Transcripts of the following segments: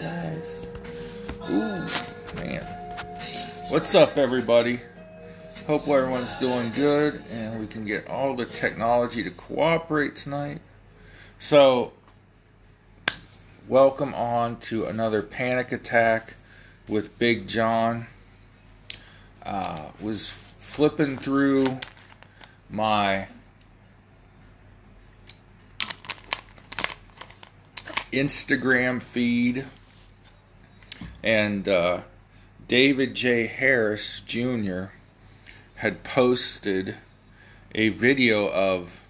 guys. Ooh, man. What's up, everybody? Hope everyone's doing good, and we can get all the technology to cooperate tonight. So, welcome on to another panic attack with Big John. Was flipping through my Instagram feed, and David J. Harris Jr. had posted a video of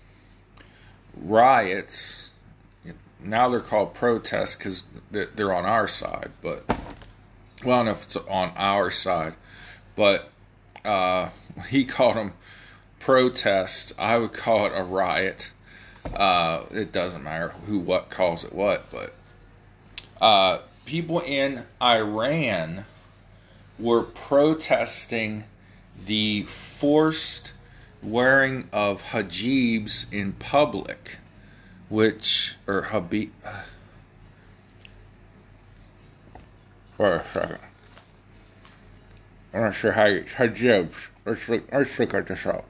riots. Now they're called protests because they're on our side, but well, I don't know if it's on our side, but he called them protests. I would call it a riot. It doesn't matter what calls it what, but people in Iran were protesting the forced wearing of hijabs in public, I'm not sure how it's hijabs. Let's look at this up.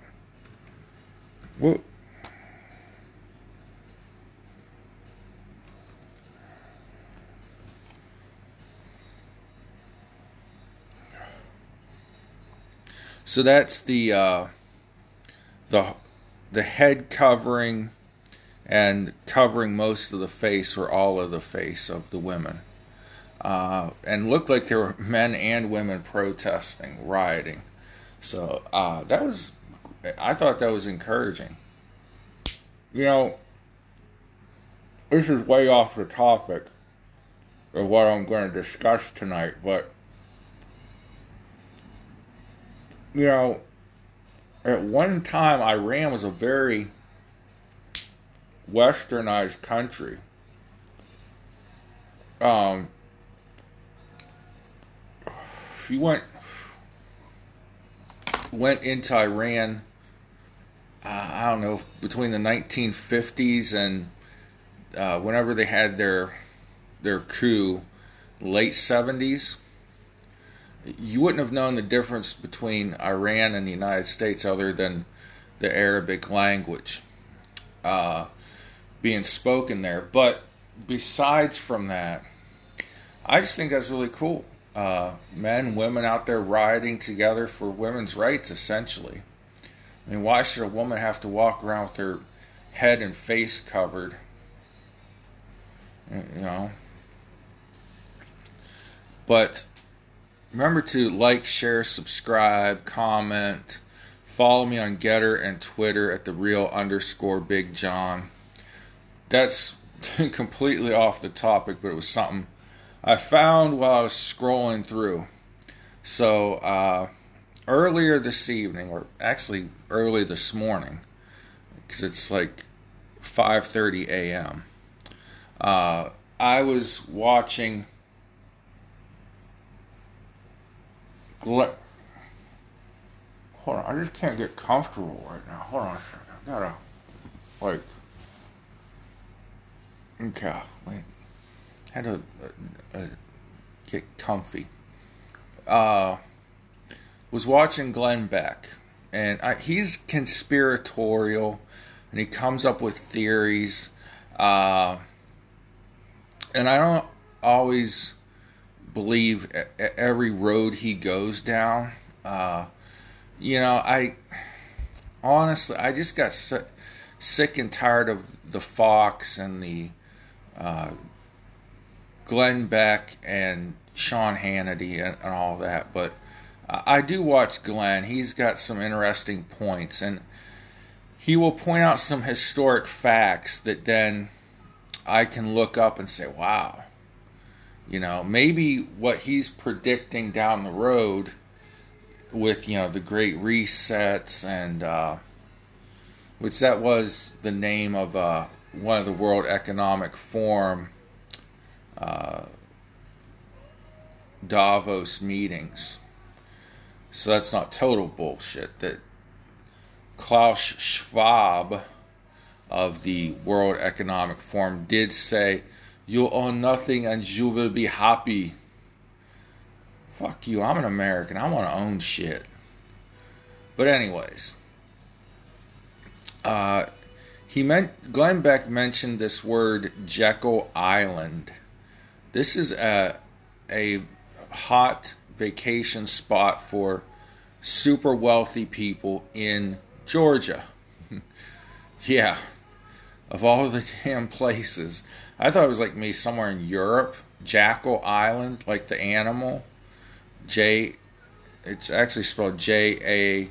What? So that's the head covering and covering most of the face or all of the face of the women. And looked like there were men and women protesting, rioting. So I thought that was encouraging. You know, this is way off the topic of what I'm going to discuss tonight, but you know, at one time, Iran was a very westernized country. She went into Iran, I don't know, between the 1950s and whenever they had their coup, late 70s. You wouldn't have known the difference between Iran and the United States other than the Arabic language being spoken there. But besides from that, I just think that's really cool. Men, women out there rioting together for women's rights, essentially. I mean, why should a woman have to walk around with her head and face covered? You know? But remember to like, share, subscribe, comment, follow me on Getter and Twitter at @thereal_BigJohn. That's completely off the topic, but it was something I found while I was scrolling through. So earlier this evening, or actually early this morning, because it's like 5:30 a.m., I was watching hold on, I just can't get comfortable right now. Hold on a second. I gotta, like, okay, wait. Had to get comfy. Was watching Glenn Beck, and he's conspiratorial, and he comes up with theories, and I don't always believe every road he goes down. You know, I just got sick and tired of the Fox and the Glenn Beck and Sean Hannity and all that. But I do watch Glenn. He's got some interesting points, and he will point out some historic facts that then I can look up and say, wow. You know, maybe what he's predicting down the road with, you know, the Great Resets and, which that was the name of one of the World Economic Forum Davos meetings. So that's not total bullshit. That Klaus Schwab of the World Economic Forum did say You own nothing and you will be happy. Fuck you, I'm an American. I want to own shit. But anyways, Glenn Beck mentioned this word Jekyll Island. This is a hot vacation spot for super wealthy people in Georgia. Yeah, of all the damn places. I thought it was like me somewhere in Europe. Jekyll Island, like the animal. It's actually spelled J-A-K-L.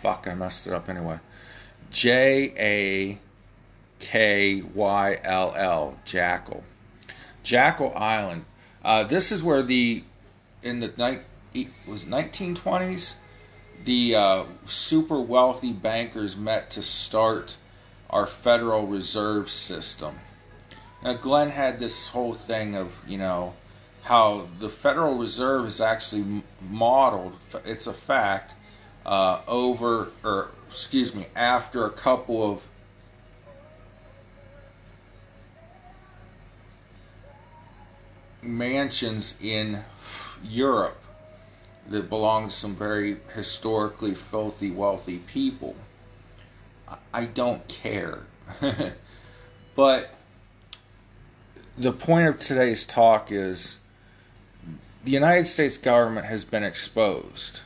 Fuck, I messed it up anyway. J-A-K-Y-L-L, Jackal. Jekyll Island. This is where in the 1920s, the super wealthy bankers met to start our Federal Reserve System. Now, Glenn had this whole thing of, how the Federal Reserve is actually modeled, it's a fact, after a couple of mansions in Europe that belong to some very historically filthy wealthy people. I don't care. But the point of today's talk is the United States government has been exposed.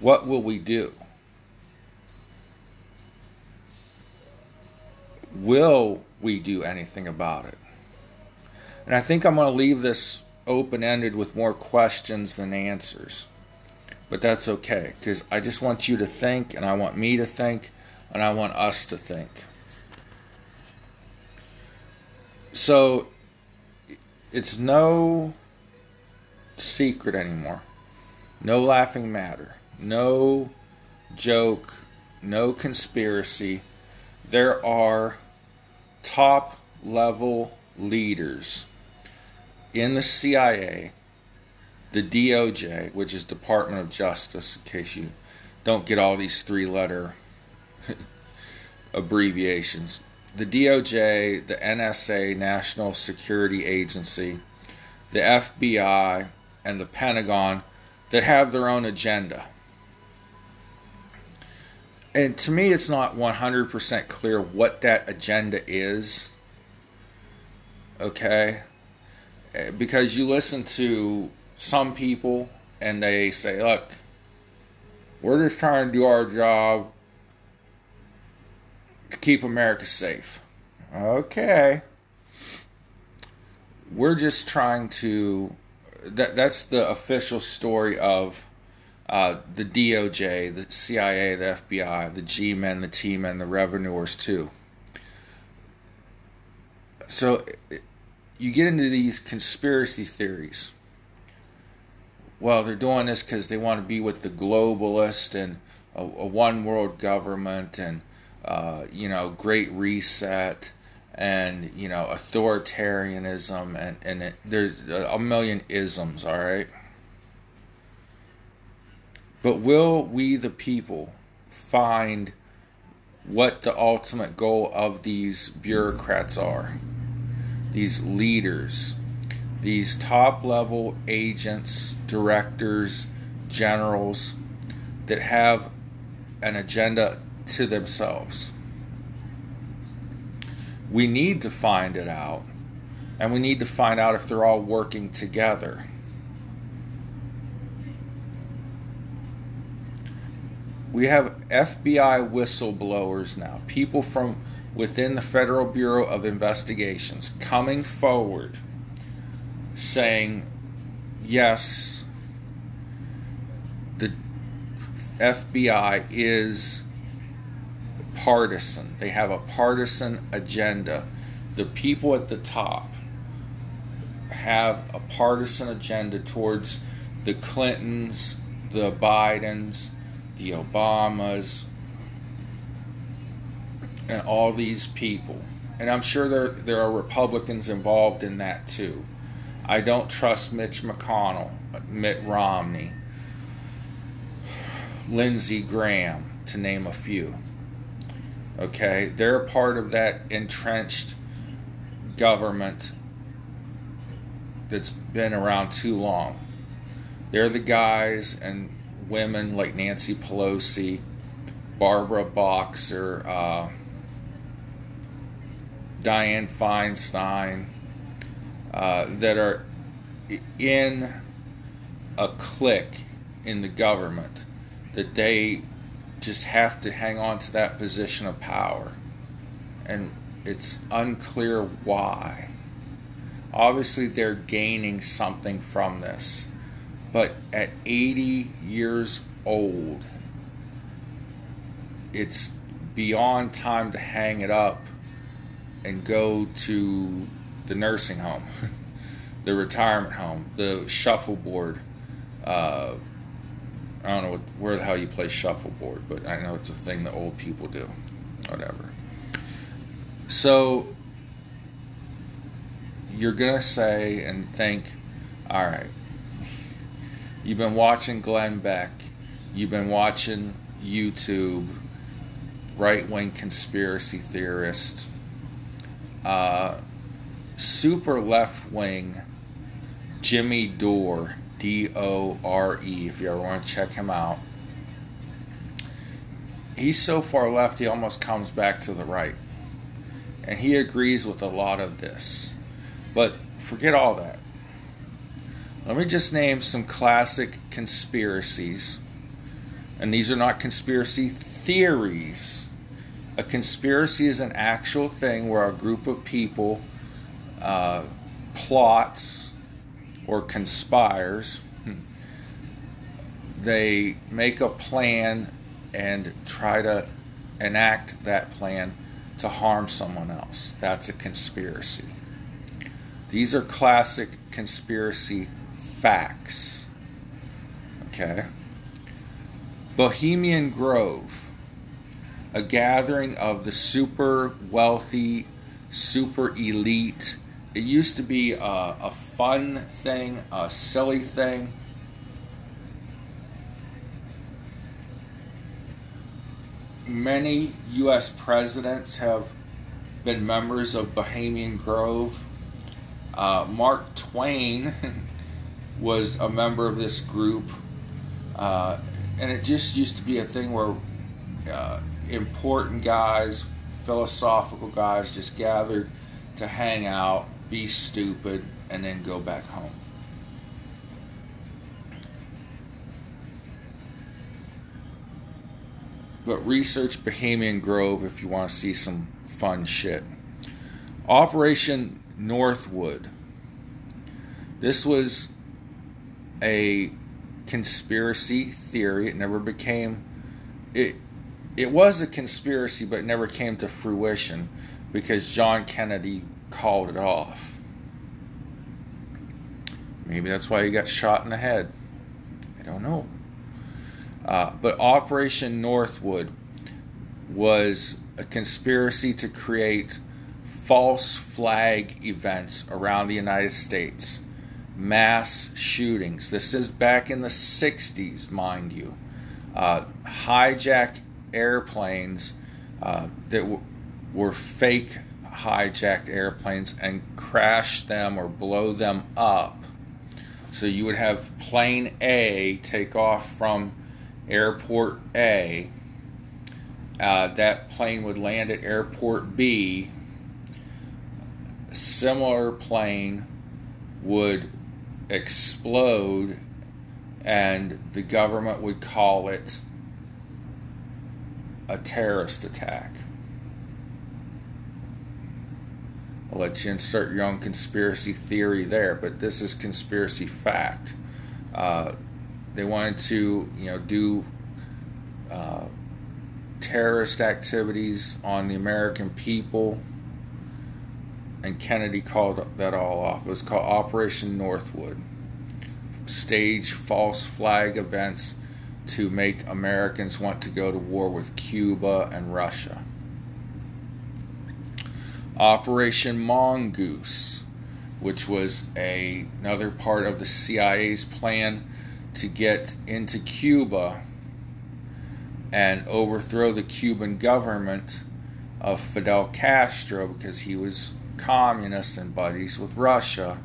What will we do? Will we do anything about it? And I think I'm going to leave this open-ended with more questions than answers. But that's okay, because I just want you to think, and I want me to think, and I want us to think. So, it's no secret anymore. No laughing matter. No joke. No conspiracy. There are top-level leaders in the CIA, the DOJ, which is Department of Justice, in case you don't get all these three-letter abbreviations. The DOJ, the NSA, National Security Agency, the FBI, and the Pentagon that have their own agenda. And to me, it's not 100% clear what that agenda is. Okay? Because you listen to some people and they say, look, we're just trying to do our job to keep America safe. Okay. We're just trying to... That's the official story of the DOJ, the CIA, the FBI, the G-men, the T-men, the revenuers too. So... You get into these conspiracy theories. Well, they're doing this because they want to be with the globalist and a one-world government and, Great Reset and, authoritarianism and there's a million isms, all right? But will we, the people, find what the ultimate goal of these bureaucrats are? These leaders, these top-level agents, directors, generals that have an agenda to themselves. We need to find it out, and we need to find out if they're all working together. We have FBI whistleblowers now, people from within the Federal Bureau of Investigations coming forward saying, yes, the FBI is partisan. They have a partisan agenda. The people at the top have a partisan agenda towards the Clintons, the Bidens, the Obamas, and all these people. And I'm sure there are Republicans involved in that too. I don't trust Mitch McConnell, Mitt Romney, Lindsey Graham, to name a few. Okay, they're part of that entrenched government that's been around too long. They're the guys and women like Nancy Pelosi, Barbara Boxer, Dianne Feinstein, that are in a clique in the government that they just have to hang on to that position of power, and it's unclear why. Obviously they're gaining something from this, but at 80 years old, it's beyond time to hang it up and go to the nursing home, the retirement home, the shuffleboard. I don't know where the hell you play shuffleboard, but I know it's a thing that old people do. Whatever. So you're going to say and think, all right, you've been watching Glenn Beck, you've been watching YouTube, right-wing conspiracy theorists, super left-wing Jimmy Dore, D-O-R-E, if you ever want to check him out. He's so far left, he almost comes back to the right. And he agrees with a lot of this. But forget all that. Let me just name some classic conspiracies. And these are not conspiracy theories. A conspiracy is an actual thing where a group of people plots or conspires. They make a plan and try to enact that plan to harm someone else. That's a conspiracy. These are classic conspiracy facts. Okay. Bohemian Grove, a gathering of the super wealthy, super elite. It used to be a fun thing, a silly thing. Many U.S. presidents have been members of Bohemian Grove. Mark Twain was a member of this group. And it just used to be a thing where important guys, philosophical guys, just gathered to hang out, be stupid, and then go back home. But research Bohemian Grove if you want to see some fun shit. Operation Northwood. This was a conspiracy theory. It never became... It was a conspiracy, but it never came to fruition because John Kennedy called it off. Maybe that's why he got shot in the head. I don't know. But Operation Northwood was a conspiracy to create false flag events around the United States. Mass shootings. This is back in the 60s, mind you. Hijack airplanes that were fake hijacked airplanes and crash them or blow them up. So you would have plane A take off from airport A. That plane would land at airport B. A similar plane would explode and the government would call it a terrorist attack. I'll let you insert your own conspiracy theory there, but this is conspiracy fact. They wanted to, do terrorist activities on the American people, and Kennedy called that all off. It was called Operation Northwood. Stage false flag events to make Americans want to go to war with Cuba and Russia. Operation Mongoose, which was another part of the CIA's plan to get into Cuba and overthrow the Cuban government of Fidel Castro because he was communist and buddies with Russia.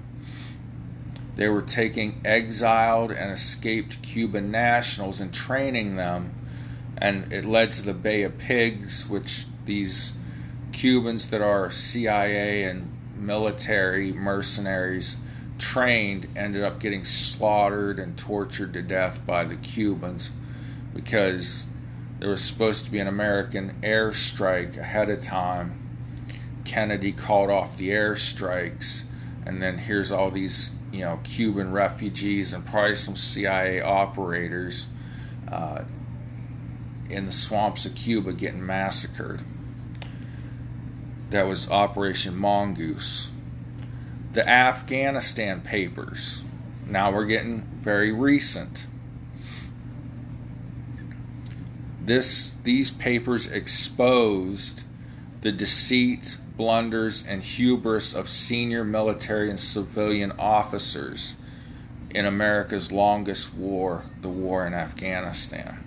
They were taking exiled and escaped Cuban nationals and training them, and it led to the Bay of Pigs, which these Cubans that are CIA and military mercenaries trained ended up getting slaughtered and tortured to death by the Cubans because there was supposed to be an American airstrike ahead of time. Kennedy called off the airstrikes, and then here's all these, you know, Cuban refugees and probably some CIA operators in the swamps of Cuba getting massacred. That was Operation Mongoose. The Afghanistan Papers. Now we're getting very recent. These papers exposed the deceit, blunders, and hubris of senior military and civilian officers in America's longest war, the war in Afghanistan.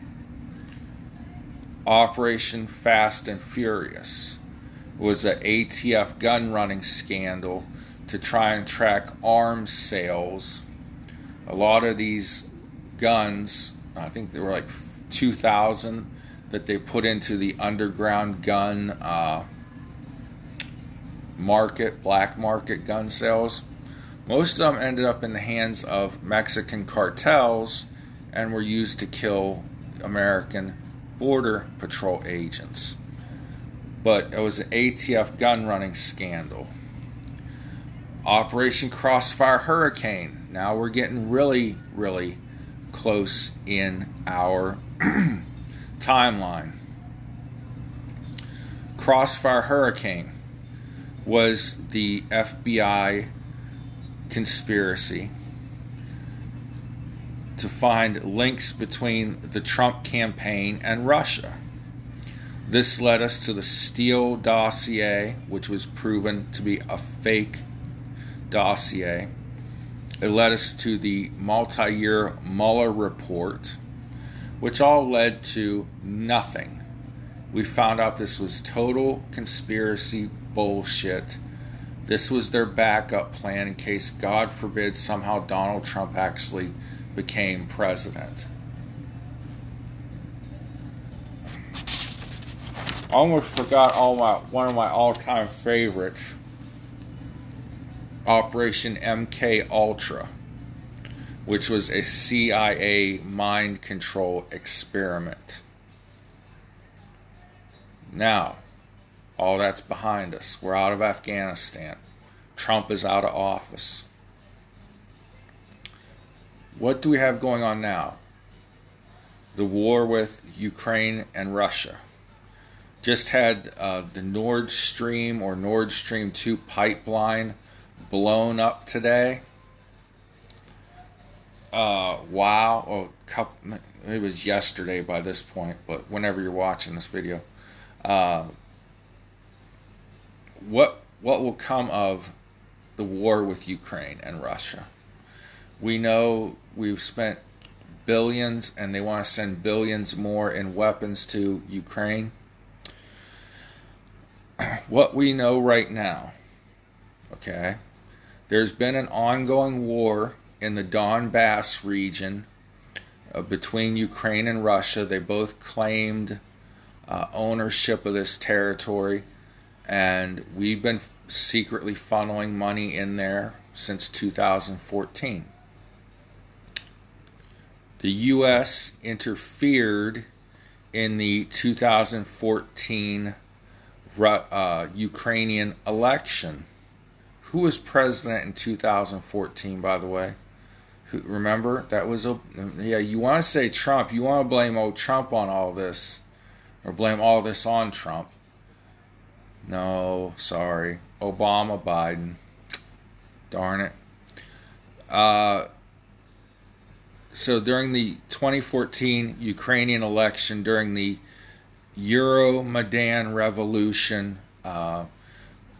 Operation Fast and Furious was an ATF gun-running scandal to try and track arms sales. A lot of these guns, I think there were like 2,000 that they put into the underground gun market, black market gun sales. Most of them ended up in the hands of Mexican cartels and were used to kill American Border Patrol agents. But it was an ATF gun running scandal. Operation Crossfire Hurricane. Now we're getting really, really close in our timeline. Crossfire Hurricane was the FBI conspiracy to find links between the Trump campaign and Russia. This led us to the Steele dossier, which was proven to be a fake dossier. It led us to the multi-year Mueller report, which all led to nothing. We found out this was total conspiracy bullshit. This was their backup plan in case, God forbid, somehow Donald Trump actually became president. I almost forgot one of my all-time favorites, Operation MK-Ultra, which was a CIA mind control experiment. Now, all that's behind us. We're out of Afghanistan. Trump is out of office. What do we have going on now? The war with Ukraine and Russia. Just had the Nord Stream or Nord Stream 2 pipeline blown up today. Wow. Oh, it was yesterday by this point, but whenever you're watching this video, what will come of the war with Ukraine and Russia? We know we've spent billions, and they want to send billions more in weapons to Ukraine. What we know right now, okay, there's been an ongoing war in the Donbass region between Ukraine and Russia. They both claimed ownership of this territory, and we've been secretly funneling money in there since 2014. The U.S. interfered in the 2014 Ukrainian election. Who was president in 2014, by the way? Remember? That was you want to say Trump. You want to blame old Trump on all this, or blame all this on Trump. No, sorry. Obama, Biden. Darn it. So during the 2014 Ukrainian election, during the Euromaidan Revolution,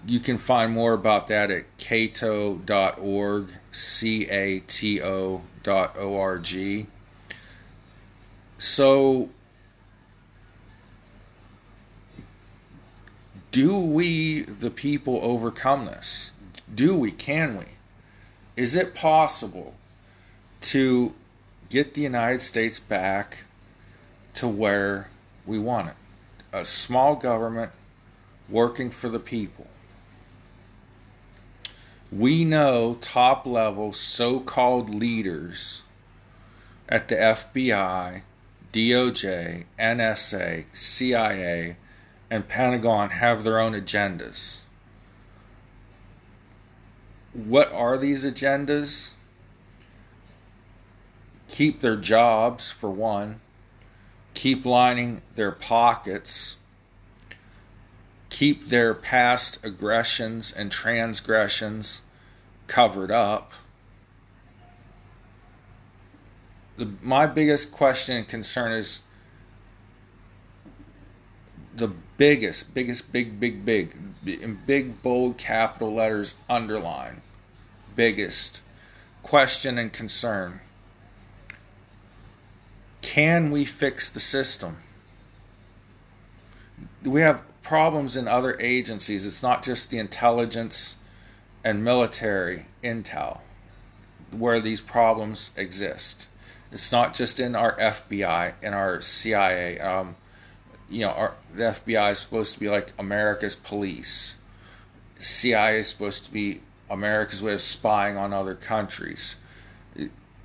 you can find more about that at cato.org, cato.org. So do we, the people, overcome this? Do we? Can we? Is it possible to get the United States back to where we want it? A small government working for the people. We know top-level so-called leaders at the FBI, DOJ, NSA, CIA, and Pentagon have their own agendas. What are these agendas? Keep their jobs, for one. Keep lining their pockets. Keep their past aggressions and transgressions covered up. My biggest question and concern is the big, bold capital letters underline. Biggest question and concern. Can we fix the system? We have problems in other agencies. It's not just the intelligence and military intel where these problems exist. It's not just in our FBI and our CIA. The FBI is supposed to be like America's police. CIA is supposed to be America's way of spying on other countries.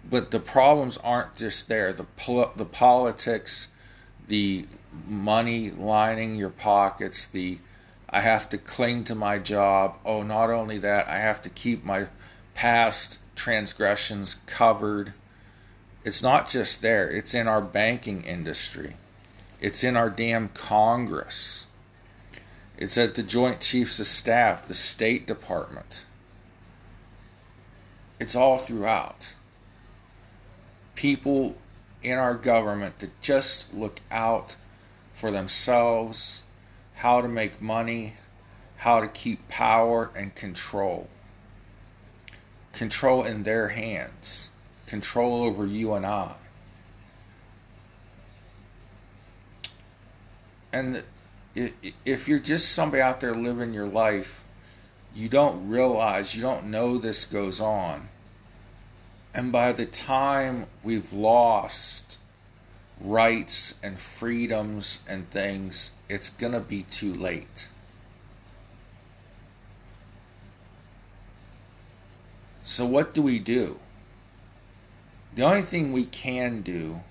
But the problems aren't just there. The politics, the money lining your pockets, the I have to cling to my job. Oh, not only that, I have to keep my past transgressions covered. It's not just there. It's in our banking industry. It's in our damn Congress. It's at the Joint Chiefs of Staff, the State Department. It's all throughout. People in our government that just look out for themselves, how to make money, how to keep power and control. Control in their hands. Control over you and I. And if you're just somebody out there living your life, you don't realize, you don't know this goes on. And by the time we've lost rights and freedoms and things, it's going to be too late. So what do we do? The only thing we can do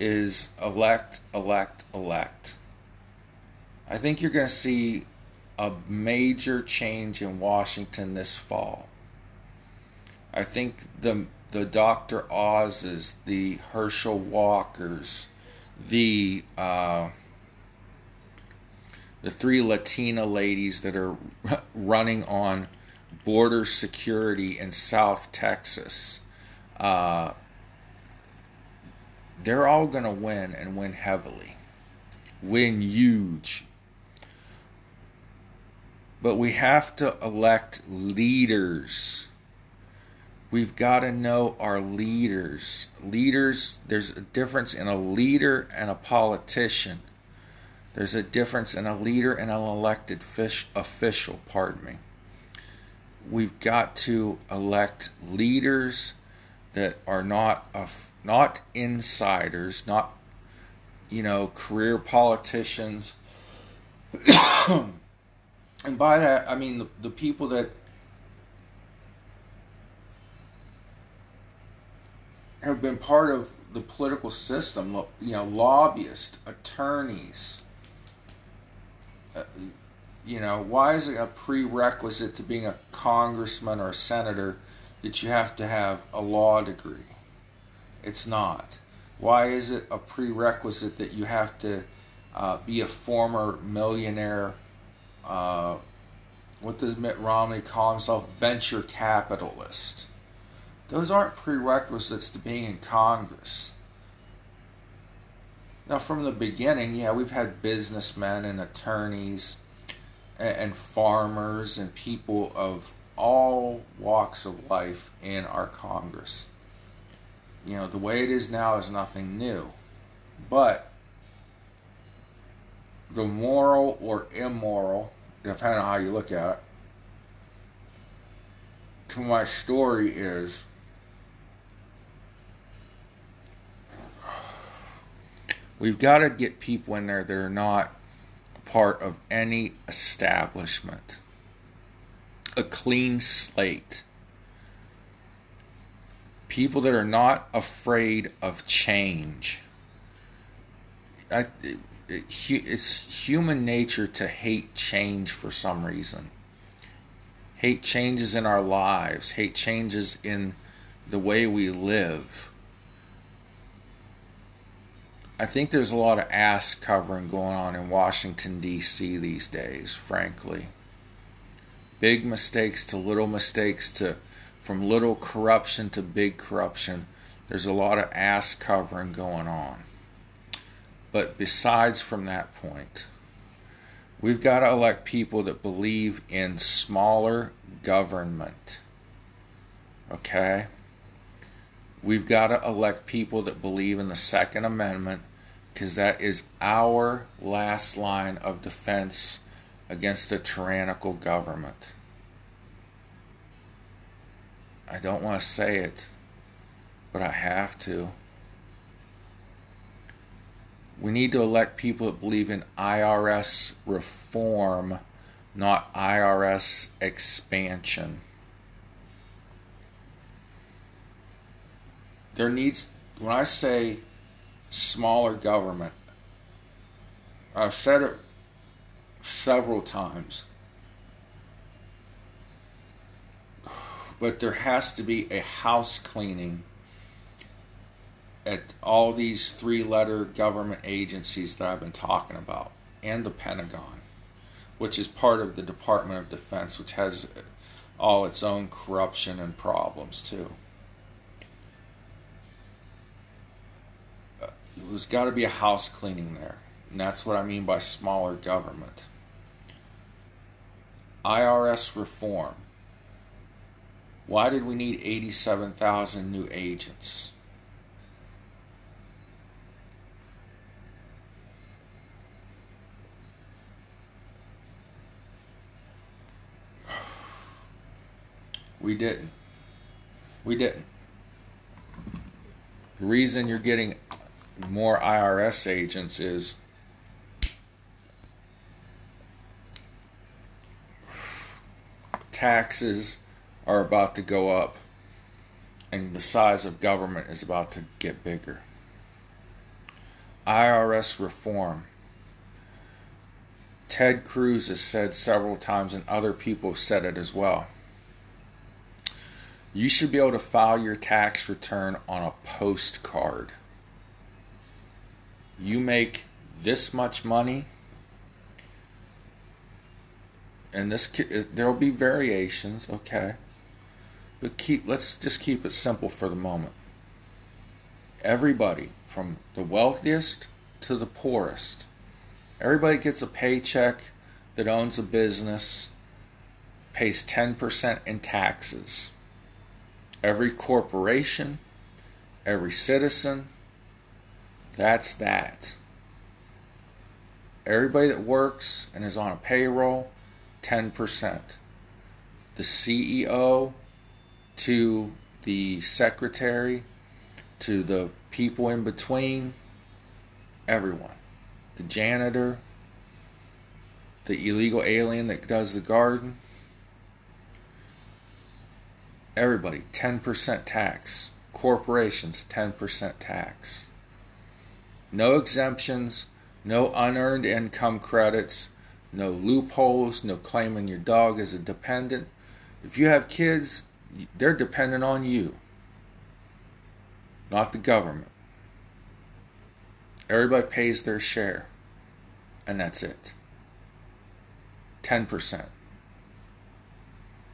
is elect. I think you're going to see a major change in Washington this fall. I think the Dr. Oz's, the Herschel Walkers, the three Latina ladies that are running on border security in South Texas, they're all going to win, and win heavily. Win huge. But we have to elect leaders. We've got to know our leaders. Leaders, there's a difference in a leader and a politician. There's a difference in a leader and an elected official, pardon me. We've got to elect leaders that are not insiders, not, career politicians. And by that, I mean the people that have been part of the political system, lobbyists, attorneys. Why is it a prerequisite to being a congressman or a senator that you have to have a law degree? It's not. Why is it a prerequisite that you have to be a former millionaire, what does Mitt Romney call himself, venture capitalist? Those aren't prerequisites to being in Congress. Now, from the beginning, we've had businessmen and attorneys and farmers and people of all walks of life in our Congress. The way it is now is nothing new. But the moral or immoral, depending on how you look at it, to my story is we've got to get people in there that are not part of any establishment. A clean slate. People that are not afraid of change. It's human nature to hate change for some reason. Hate changes in our lives. Hate changes in the way we live. I think there's a lot of ass covering going on in Washington, D.C. these days, frankly. Big mistakes to little mistakes, to from little corruption to big corruption. There's a lot of ass covering going on. But besides from that point, we've got to elect people that believe in smaller government. Okay? We've got to elect people that believe in the Second Amendment, because that is our last line of defense against a tyrannical government. I don't want to say it, but I have to. We need to elect people that believe in IRS reform, not IRS expansion. There needs, when I say smaller government, I've said it several times, but there has to be a house cleaning at all these three-letter government agencies that I've been talking about, and the Pentagon, which is part of the Department of Defense, which has all its own corruption and problems too. There's got to be a house cleaning there. And that's what I mean by smaller government. IRS reform. Why did we need 87,000 new agents? We didn't. The reason you're getting more IRS agents is taxes are about to go up and the size of government is about to get bigger. IRS reform. Ted Cruz has said several times, and other people have said it as well. You should be able to file your tax return on a postcard. You make this much money, and this there'll be variations, okay? But let's just keep it simple for the moment. Everybody, from the wealthiest to the poorest, everybody gets a paycheck that owns a business, pays 10% in taxes. Every corporation, every citizen. That's that. Everybody that works and is on a payroll, 10%. The CEO to the secretary to the people in between, everyone. The janitor, the illegal alien that does the garden. Everybody, 10% tax. Corporations, 10% tax. No exemptions, no unearned income credits, no loopholes, no claiming your dog as a dependent. If you have kids, they're dependent on you, not the government. Everybody pays their share, and that's it. 10%.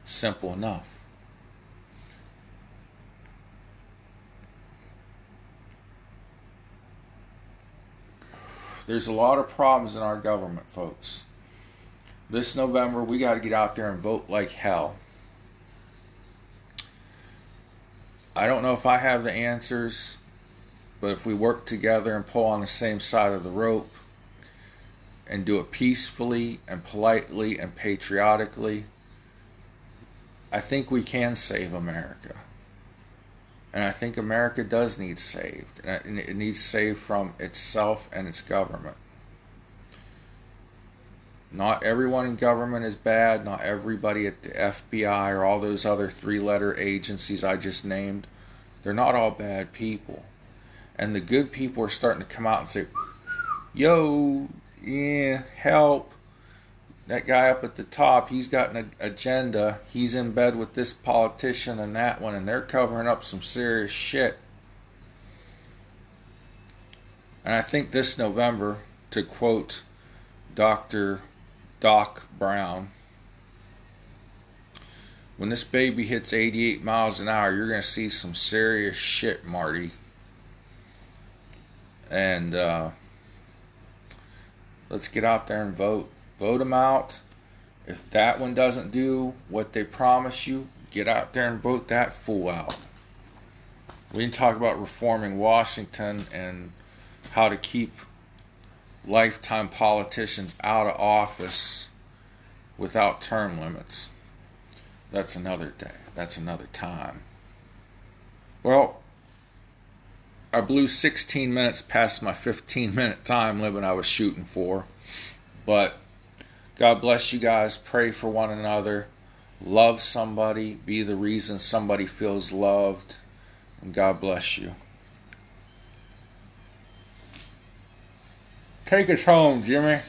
Simple enough. There's a lot of problems in our government, folks. This November, we got to get out there and vote like hell. I don't know if I have the answers, but if we work together and pull on the same side of the rope and do it peacefully and politely and patriotically, I think we can save America. And I think America does need saved. And it needs saved from itself and its government. Not everyone in government is bad. Not everybody at the FBI or all those other three-letter agencies I just named. They're not all bad people. And the good people are starting to come out and say, yo, yeah, help. That guy up at the top, he's got an agenda. He's in bed with this politician and that one, and they're covering up some serious shit. And I think this November, to quote Dr. Doc Brown, when this baby hits 88 miles an hour, you're going to see some serious shit, Marty. And let's get out there and vote. Vote them out. If that one doesn't do what they promise you, get out there and vote that fool out. We can talk about reforming Washington and how to keep lifetime politicians out of office without term limits. That's another day. That's another time. Well, I blew 16 minutes past my 15-minute time limit I was shooting for. But God bless you guys. Pray for one another. Love somebody. Be the reason somebody feels loved. And God bless you. Take us home, Jimmy.